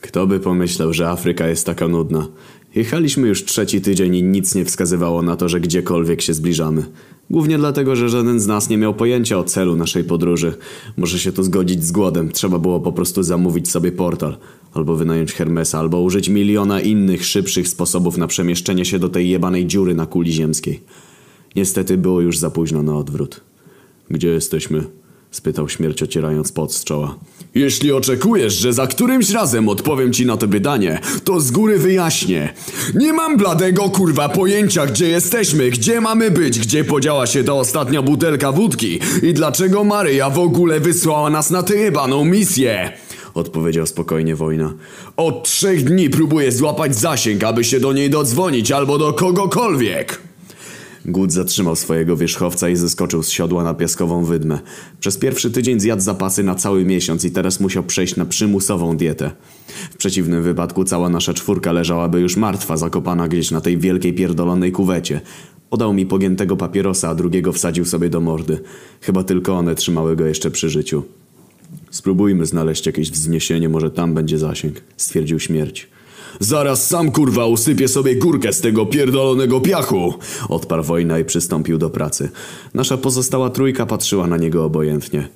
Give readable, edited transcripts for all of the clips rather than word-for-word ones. Kto by pomyślał, że Afryka jest taka nudna. Jechaliśmy już trzeci tydzień i nic nie wskazywało na to, że gdziekolwiek się zbliżamy. Głównie dlatego, że żaden z nas nie miał pojęcia o celu naszej podróży. Może się to zgodzić z głodem, trzeba było po prostu zamówić sobie portal. Albo wynająć Hermesa, albo użyć miliona innych, szybszych sposobów na przemieszczenie się do tej jebanej dziury na kuli ziemskiej. Niestety było już za późno na odwrót. Gdzie jesteśmy? Spytał śmierć, ocierając pot z czoła. Jeśli oczekujesz, że za którymś razem odpowiem ci na to pytanie, to z góry wyjaśnię. Nie mam bladego kurwa pojęcia, gdzie jesteśmy, gdzie mamy być, gdzie podziała się ta ostatnia butelka wódki i dlaczego Maryja w ogóle wysłała nas na tę jebaną misję. Odpowiedział spokojnie Wojna. Od 3 dni próbuję złapać zasięg, aby się do niej dodzwonić albo do kogokolwiek. Gut zatrzymał swojego wierzchowca i zeskoczył z siodła na piaskową wydmę. Przez pierwszy tydzień zjadł zapasy na cały miesiąc i teraz musiał przejść na przymusową dietę. W przeciwnym wypadku cała nasza czwórka leżałaby już martwa, zakopana gdzieś na tej wielkiej pierdolonej kuwecie. Podał mi pogiętego papierosa, a drugiego wsadził sobie do mordy. Chyba tylko one trzymały go jeszcze przy życiu. Spróbujmy znaleźć jakieś wzniesienie, może tam będzie zasięg, stwierdził śmierć. Zaraz sam kurwa usypię sobie górkę z tego pierdolonego piachu! Odparł Wojna i przystąpił do pracy. Nasza pozostała trójka patrzyła na niego obojętnie.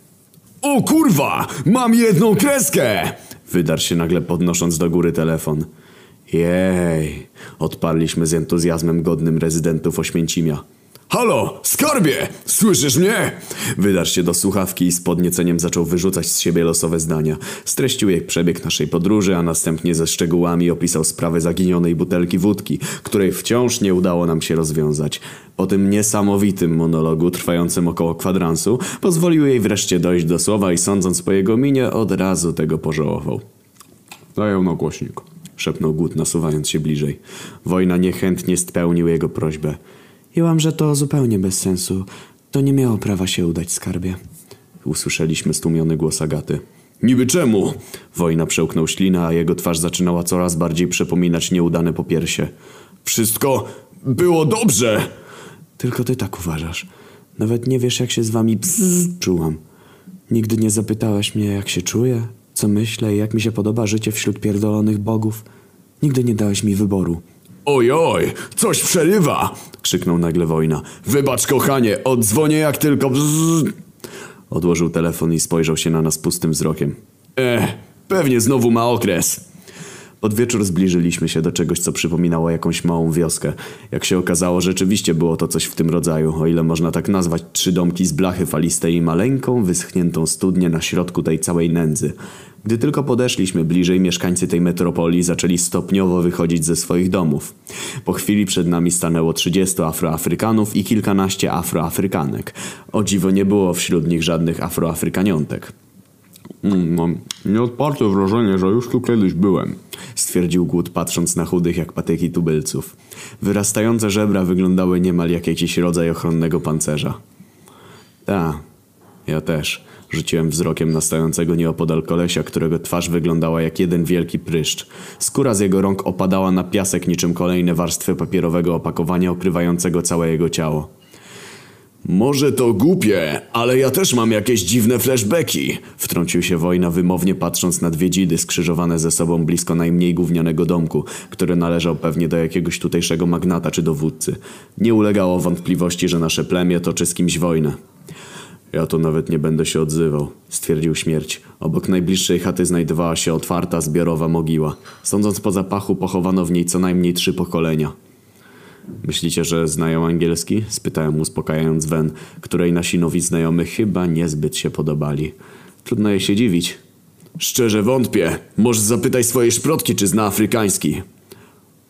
O kurwa! Mam jedną kreskę! Wydarł się nagle, podnosząc do góry telefon. Jej! Odparliśmy z entuzjazmem godnym rezydentów Oświęcimia. Halo! Skarbie! Słyszysz mnie? Wydarł się do słuchawki i z podnieceniem zaczął wyrzucać z siebie losowe zdania. Streścił jej przebieg naszej podróży, a następnie ze szczegółami opisał sprawę zaginionej butelki wódki, której wciąż nie udało nam się rozwiązać. Po tym niesamowitym monologu, trwającym około kwadransu, pozwolił jej wreszcie dojść do słowa i sądząc po jego minie, od razu tego pożałował. Daję na głośnik, szepnął Gut, nasuwając się bliżej. Wojna niechętnie spełnił jego prośbę. Jęłam, że to zupełnie bez sensu. To nie miało prawa się udać, skarbie. Usłyszeliśmy stłumiony głos Agaty. Niby czemu? Wojna przełknął ślinę, a jego twarz zaczynała coraz bardziej przypominać nieudane popiersie. Wszystko było dobrze! Tylko ty tak uważasz. Nawet nie wiesz, jak się z wami czułam. Nigdy nie zapytałaś mnie, jak się czuję, co myślę i jak mi się podoba życie wśród pierdolonych bogów. Nigdy nie dałeś mi wyboru. Ojoj, coś przerywa! Krzyknął nagle Wojna. Wybacz kochanie, odzwonię jak tylko... Odłożył telefon i spojrzał się na nas pustym wzrokiem. Pewnie znowu ma okres. Pod wieczór zbliżyliśmy się do czegoś, co przypominało jakąś małą wioskę. Jak się okazało, rzeczywiście było to coś w tym rodzaju, o ile można tak nazwać 3 domki z blachy falistej i maleńką, wyschniętą studnię na środku tej całej nędzy. Gdy tylko podeszliśmy bliżej, mieszkańcy tej metropolii zaczęli stopniowo wychodzić ze swoich domów. Po chwili przed nami stanęło 30 Afroafrykanów i kilkanaście Afroafrykanek. O dziwo nie było wśród nich żadnych Afroafrykaniątek. Mam nieodparte wrażenie, że już tu kiedyś byłem, stwierdził Głód, patrząc na chudych jak patyki tubylców. Wyrastające żebra wyglądały niemal jak jakiś rodzaj ochronnego pancerza. Ta, ja też. Rzuciłem wzrokiem na stojącego nieopodal kolesia, którego twarz wyglądała jak jeden wielki pryszcz. Skóra z jego rąk opadała na piasek niczym kolejne warstwy papierowego opakowania okrywającego całe jego ciało. Może to głupie, ale ja też mam jakieś dziwne flashbacki, wtrącił się Wojna wymownie, patrząc na 2 dzidy skrzyżowane ze sobą blisko najmniej gównianego domku, który należał pewnie do jakiegoś tutejszego magnata czy dowódcy. Nie ulegało wątpliwości, że nasze plemię toczy z kimś wojnę. Ja to nawet nie będę się odzywał, stwierdził śmierć. Obok najbliższej chaty znajdowała się otwarta, zbiorowa mogiła. Sądząc po zapachu, pochowano w niej co najmniej 3 pokolenia. Myślicie, że znają angielski? Spytałem, uspokajając Wen, której nasi nowi znajomy chyba niezbyt się podobali. Trudno jej się dziwić. Szczerze wątpię. Może zapytaj swojej szprotki, czy zna afrykański.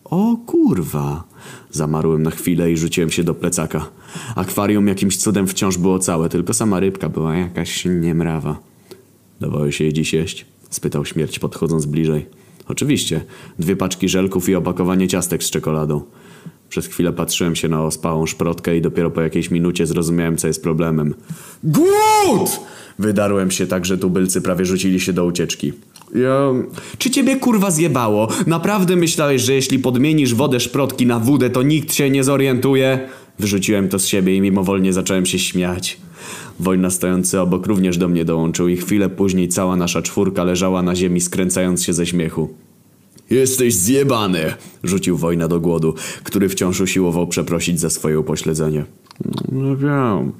O kurwa. Zamarłem na chwilę i rzuciłem się do plecaka. Akwarium jakimś cudem wciąż było całe, tylko sama rybka była jakaś niemrawa. Dawało się jej dziś jeść? Spytał śmierć, podchodząc bliżej. Oczywiście. 2 paczki żelków i opakowanie ciastek z czekoladą. Przez chwilę patrzyłem się na ospałą szprotkę i dopiero po jakiejś minucie zrozumiałem, co jest problemem. Głód! Wydarłem się tak, że tubylcy prawie rzucili się do ucieczki. Ja... Czy ciebie kurwa zjebało? Naprawdę myślałeś, że jeśli podmienisz wodę szprotki na wódę, to nikt się nie zorientuje? Wyrzuciłem to z siebie i mimowolnie zacząłem się śmiać. Wojna stojący obok również do mnie dołączył i chwilę później cała nasza czwórka leżała na ziemi, skręcając się ze śmiechu. Jesteś zjebany! Rzucił Wojna do Głodu, który wciąż usiłował przeprosić za swoje upośledzenie. No wiem.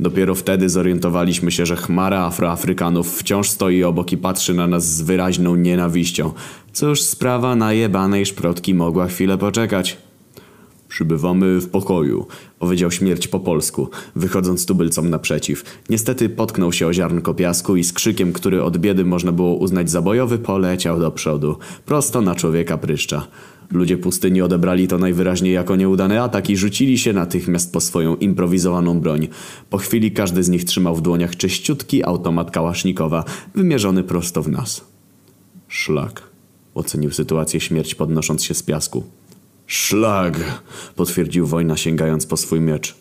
Dopiero wtedy zorientowaliśmy się, że chmara Afroafrykanów wciąż stoi obok i patrzy na nas z wyraźną nienawiścią. Cóż, sprawa najebanej szprotki mogła chwilę poczekać. Przybywamy w pokoju, powiedział Śmierć po polsku, wychodząc tubylcom naprzeciw. Niestety potknął się o ziarnko piasku i z krzykiem, który od biedy można było uznać za bojowy, poleciał do przodu. Prosto na człowieka pryszcza. Ludzie pustyni odebrali to najwyraźniej jako nieudany atak i rzucili się natychmiast po swoją improwizowaną broń. Po chwili każdy z nich trzymał w dłoniach czyściutki automat kałasznikowa, wymierzony prosto w nas. Szlak, ocenił sytuację Śmierć, podnosząc się z piasku. Szlak, potwierdził Wojna, sięgając po swój miecz.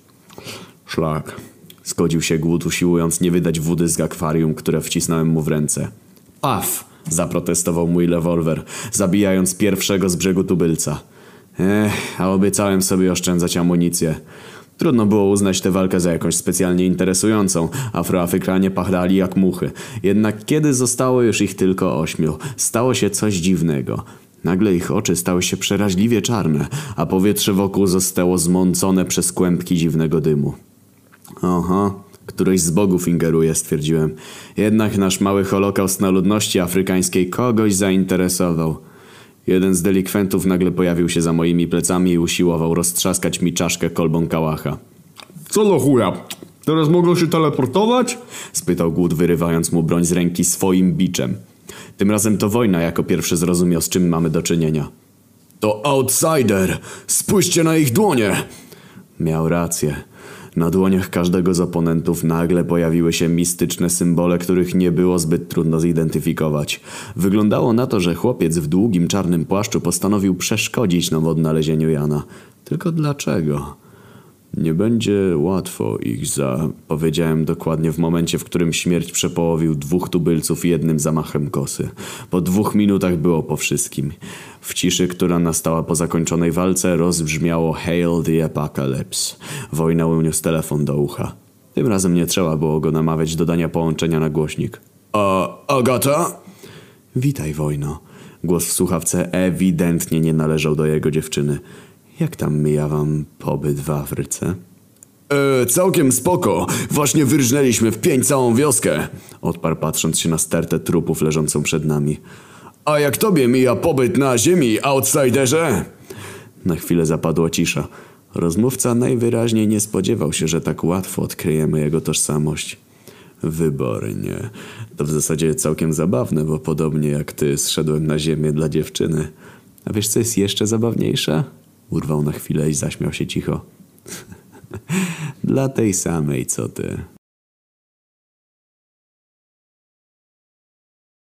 Szlak, zgodził się Głód, usiłując nie wydać wody z akwarium, które wcisnąłem mu w ręce. Paf! Zaprotestował mój rewolwer, zabijając pierwszego z brzegu tubylca. A obiecałem sobie oszczędzać amunicję. Trudno było uznać tę walkę za jakąś specjalnie interesującą. Afroafrykanie pachrali jak muchy. Jednak kiedy zostało już ich tylko 8, stało się coś dziwnego. Nagle ich oczy stały się przeraźliwie czarne, a powietrze wokół zostało zmącone przez kłębki dziwnego dymu. Aha, któryś z bogów ingeruje, stwierdziłem. Jednak nasz mały holokaust na ludności afrykańskiej kogoś zainteresował. Jeden z delikwentów nagle pojawił się za moimi plecami i usiłował roztrzaskać mi czaszkę kolbą kałacha. Co do chuja? Teraz mogą się teleportować? Spytał Głód, wyrywając mu broń z ręki swoim biczem. Tym razem to Wojna jako pierwszy zrozumiał, z czym mamy do czynienia. To Outsider! Spójrzcie na ich dłonie! Miał rację. Na dłoniach każdego z oponentów nagle pojawiły się mistyczne symbole, których nie było zbyt trudno zidentyfikować. Wyglądało na to, że chłopiec w długim czarnym płaszczu postanowił przeszkodzić nam w odnalezieniu Jana. Tylko dlaczego? Nie będzie łatwo ich powiedziałem dokładnie w momencie, w którym Śmierć przepołowił 2 tubylców jednym zamachem kosy. Po 2 minutach było po wszystkim. W ciszy, która nastała po zakończonej walce, rozbrzmiało Hail the Apocalypse. Wojna uniósł telefon do ucha. Tym razem nie trzeba było go namawiać do dania połączenia na głośnik. Agata? Witaj, Wojno. Głos w słuchawce ewidentnie nie należał do jego dziewczyny. Jak tam mija wam pobyt w Afryce? Całkiem spoko. Właśnie wyrżnęliśmy w 5 całą wioskę. Odparł, patrząc się na stertę trupów leżącą przed nami. A jak tobie mija pobyt na ziemi, Outsiderze? Na chwilę zapadła cisza. Rozmówca najwyraźniej nie spodziewał się, że tak łatwo odkryjemy jego tożsamość. Wybornie. To w zasadzie całkiem zabawne, bo podobnie jak ty zszedłem na ziemię dla dziewczyny. A wiesz, co jest jeszcze zabawniejsze? Urwał na chwilę i zaśmiał się cicho. Dla tej samej, co ty.